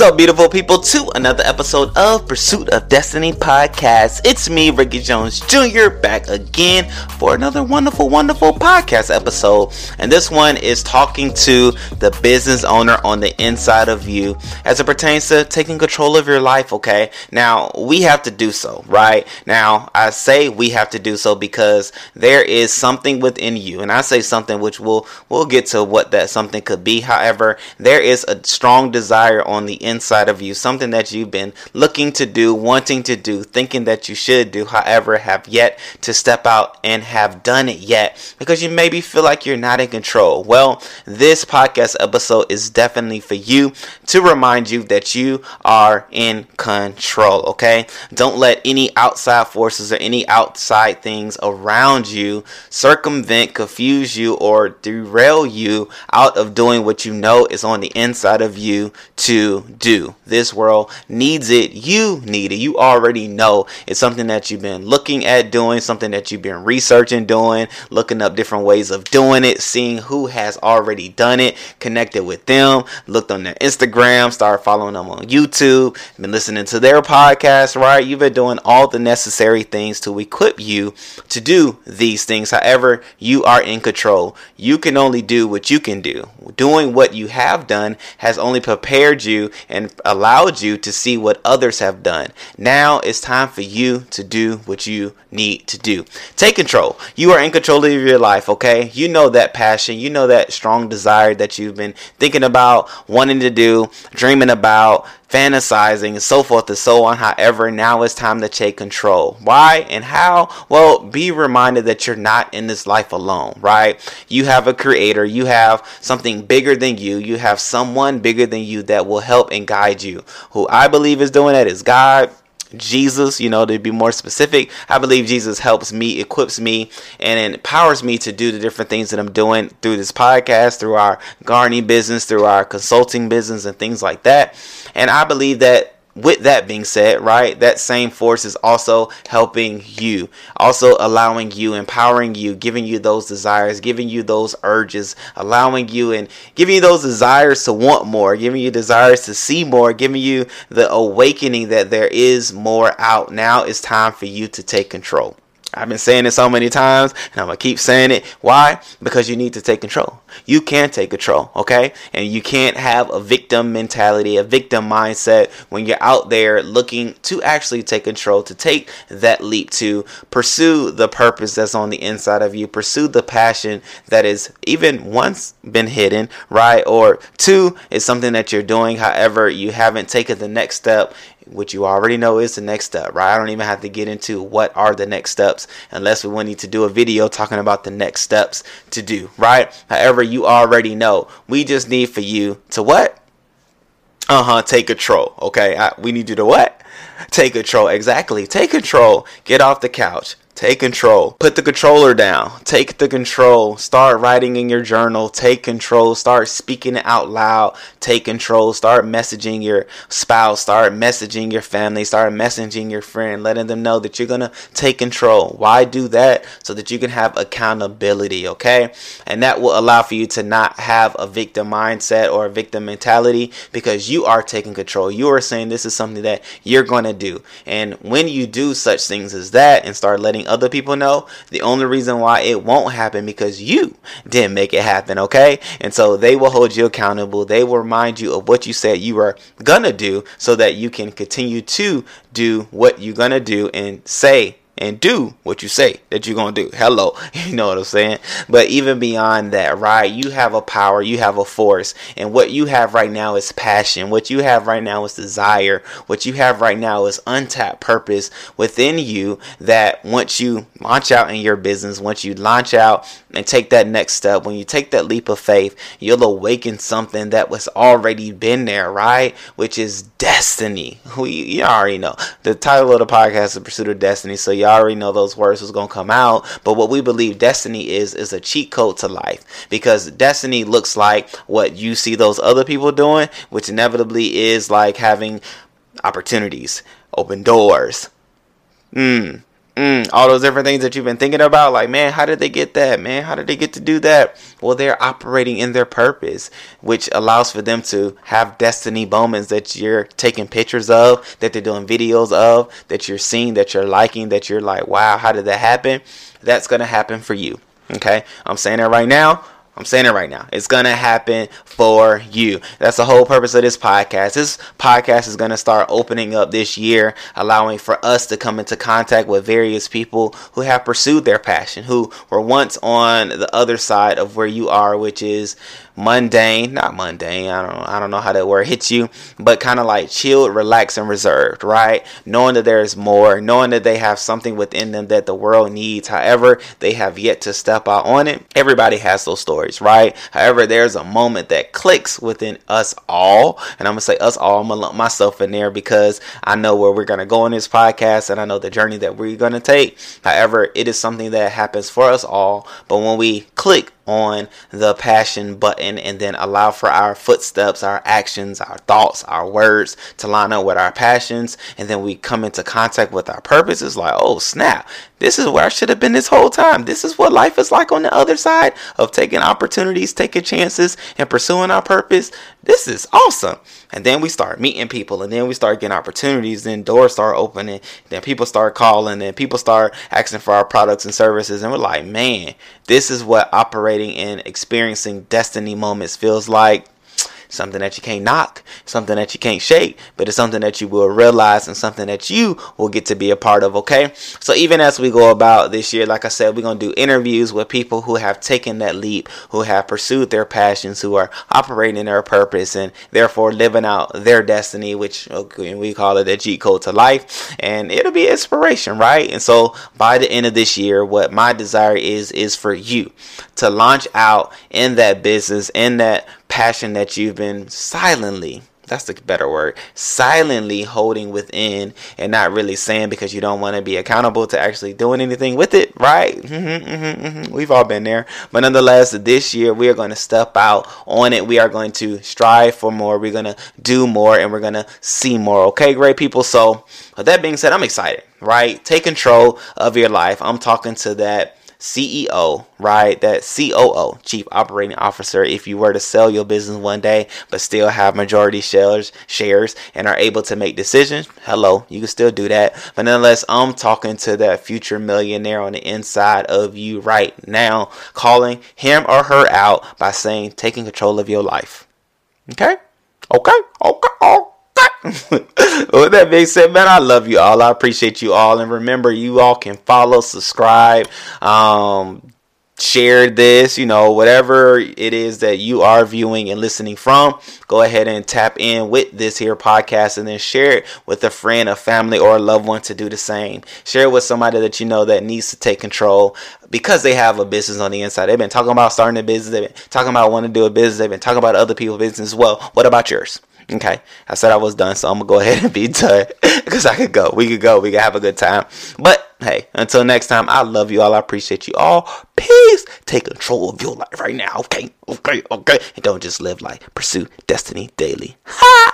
What's up, beautiful people, to another episode of Pursuit of Destiny podcast. It's me, Ricky Jones Jr., back again for another wonderful podcast episode. And this one is talking to the business owner on the inside of you as it pertains to taking control of your life, okay? Now, we have to do so, right? Now, I say we have to do so because there is something within you. And I say something, which we'll get to what that something could be. However, there is a strong desire on the inside of you, something that you've been looking to do, wanting to do, thinking that you should do, however, have yet to step out and have done it yet, because you maybe feel like you're not in control. Well, this podcast episode is definitely for you to remind you that you are in control, okay? Don't let any outside forces or any outside things around you circumvent, confuse you, or derail you out of doing what you know is on the inside of you to do. This world needs it. You need it. You already know it's something that you've been looking at doing, something that you've been researching doing, looking up different ways of doing it, seeing who has already done it, connected with them, looked on their Instagram, started following them on YouTube, been listening to their podcast, right? You've been doing all the necessary things to equip you to do these things. However, you are in control. You can only do what you can do. Doing what you have done has only prepared you and allowed you to see what others have done. Now it's time for you to do what you need to do. Take control. You are in control of your life, okay? You know that passion, you know that strong desire that you've been thinking about, wanting to do, dreaming about, fantasizing, and so forth and so on. However, now it's time to take control. Why and how? Well, be reminded that you're not in this life alone, right? You have a creator. You have something bigger than you. You have someone bigger than you that will help and guide you. Who I believe is doing that is God. Jesus, to be more specific, I believe Jesus helps me, equips me, and empowers me to do the different things that I'm doing through this podcast, through our gardening business, through our consulting business, and things like that. And I believe that with that being said, right, that same force is also helping you, also allowing you, empowering you, giving you those desires, giving you those urges, allowing you and giving you those desires to want more, giving you desires to see more, giving you the awakening that there is more out. Now it's time for you to take control. I've been saying it so many times, and I'm going to keep saying it. Why? Because you need to take control. You can take control, okay? And you can't have a victim mentality, a victim mindset when you're out there looking to actually take control, to take that leap, to pursue the purpose that's on the inside of you, pursue the passion that is even once been hidden, right? Or two, it's something that you're doing. However, you haven't taken the next step, which you already know is the next step, right? I don't even have to get into what are the next steps unless we need to do a video talking about the next steps to do, right? However, you already know. We just need for you to what? Take control, okay? We need you to what? Take control, exactly. Take control. Get off the couch. Take control. Put the controller down. Take the control. Start writing in your journal. Take control. Start speaking it out loud. Take control. Start messaging your spouse. Start messaging your family. Start messaging your friend, letting them know that you're going to take control. Why do that? So that you can have accountability, okay? And that will allow for you to not have a victim mindset or a victim mentality, because you are taking control. You are saying this is something that you're going to do. And when you do such things as that and start letting other people know, the only reason why it won't happen because you didn't make it happen, okay? And so they will hold you accountable. They will remind you of what you said you were gonna do, so that you can continue to do what you're gonna do and say and do what you say that you're going to do. Hello. You know what I'm saying? But even beyond that, right? You have a power. You have a force. And what you have right now is passion. What you have right now is desire. What you have right now is untapped purpose within you, that once you launch out in your business, once you launch out and take that next step, when you take that leap of faith, you'll awaken something that was already been there, right? Which is destiny. You already know. The title of the podcast is Pursuit of Destiny. So y'all already know those words was gonna come out, but what we believe destiny is a cheat code to life, because destiny looks like what you see those other people doing, which inevitably is like having opportunities, open doors, all those different things that you've been thinking about, like, man, how did they get that? Man, how did they get to do that? Well, they're operating in their purpose, which allows for them to have destiny moments that you're taking pictures of, that they're doing videos of, that you're seeing, that you're liking, that you're like, wow, how did that happen? That's going to happen for you. Okay, I'm saying that right now. I'm saying it right now. It's going to happen for you. That's the whole purpose of this podcast. This podcast is going to start opening up this year, allowing for us to come into contact with various people who have pursued their passion, who were once on the other side of where you are, which is mundane, not mundane. I don't know how that word hits you, but kind of like chilled, relaxed, and reserved, right? Knowing that there is more, knowing that they have something within them that the world needs. However, they have yet to step out on it. Everybody has those stories, right? However, there's a moment that clicks within us all, and I'm gonna say us all. I'm gonna lump myself in there because I know where we're gonna go in this podcast, and I know the journey that we're gonna take. However, it is something that happens for us all, but when we click on the passion button and then allow for our footsteps, our actions, our thoughts, our words to line up with our passions, and then we come into contact with our purpose, it's like, oh snap, this is where I should have been this whole time. This is what life is like on the other side of taking opportunities, taking chances, and pursuing our purpose. This is awesome. And then we start meeting people, and then we start getting opportunities, then doors start opening, then people start calling, and people start asking for our products and services, and we're like, man, this is what operating and experiencing destiny moments feels like. Something that you can't knock, something that you can't shake, but it's something that you will realize and something that you will get to be a part of, okay? So even as we go about this year, like I said, we're going to do interviews with people who have taken that leap, who have pursued their passions, who are operating in their purpose and therefore living out their destiny, which we call it a cheat code to life, and it'll be inspiration, right? And so by the end of this year, what my desire is for you to launch out in that business, in that passion that you've been silently, that's the better word, silently holding within and not really saying because you don't want to be accountable to actually doing anything with it, right? We've all been there. But nonetheless, this year we are going to step out on it. We are going to strive for more. We're going to do more, and we're going to see more. Okay, great people. So with that being said, I'm excited, right? Take control of your life. I'm talking to that CEO, right? That COO, Chief Operating Officer, if you were to sell your business one day but still have majority shares and are able to make decisions, hello, you can still do that. But nonetheless, I'm talking to that future millionaire on the inside of you right now, calling him or her out by saying, taking control of your life. Okay. With that being said, man, I love you all. I appreciate you all. And remember, you all can follow, subscribe, share this, whatever it is that you are viewing and listening from. Go ahead and tap in with this here podcast and then share it with a friend, a family, or a loved one to do the same. Share it with somebody that you know that needs to take control because they have a business on the inside. They've been talking about starting a business. They've been talking about wanting to do a business. They've been talking about other people's business as well. What about yours? Okay, I said I was done, so I'm going to go ahead and be done because I could go. We could go. We could have a good time. But hey, until next time, I love you all. I appreciate you all. Peace. Take control of your life right now. Okay. And don't just live like Pursue Destiny Daily. Ha!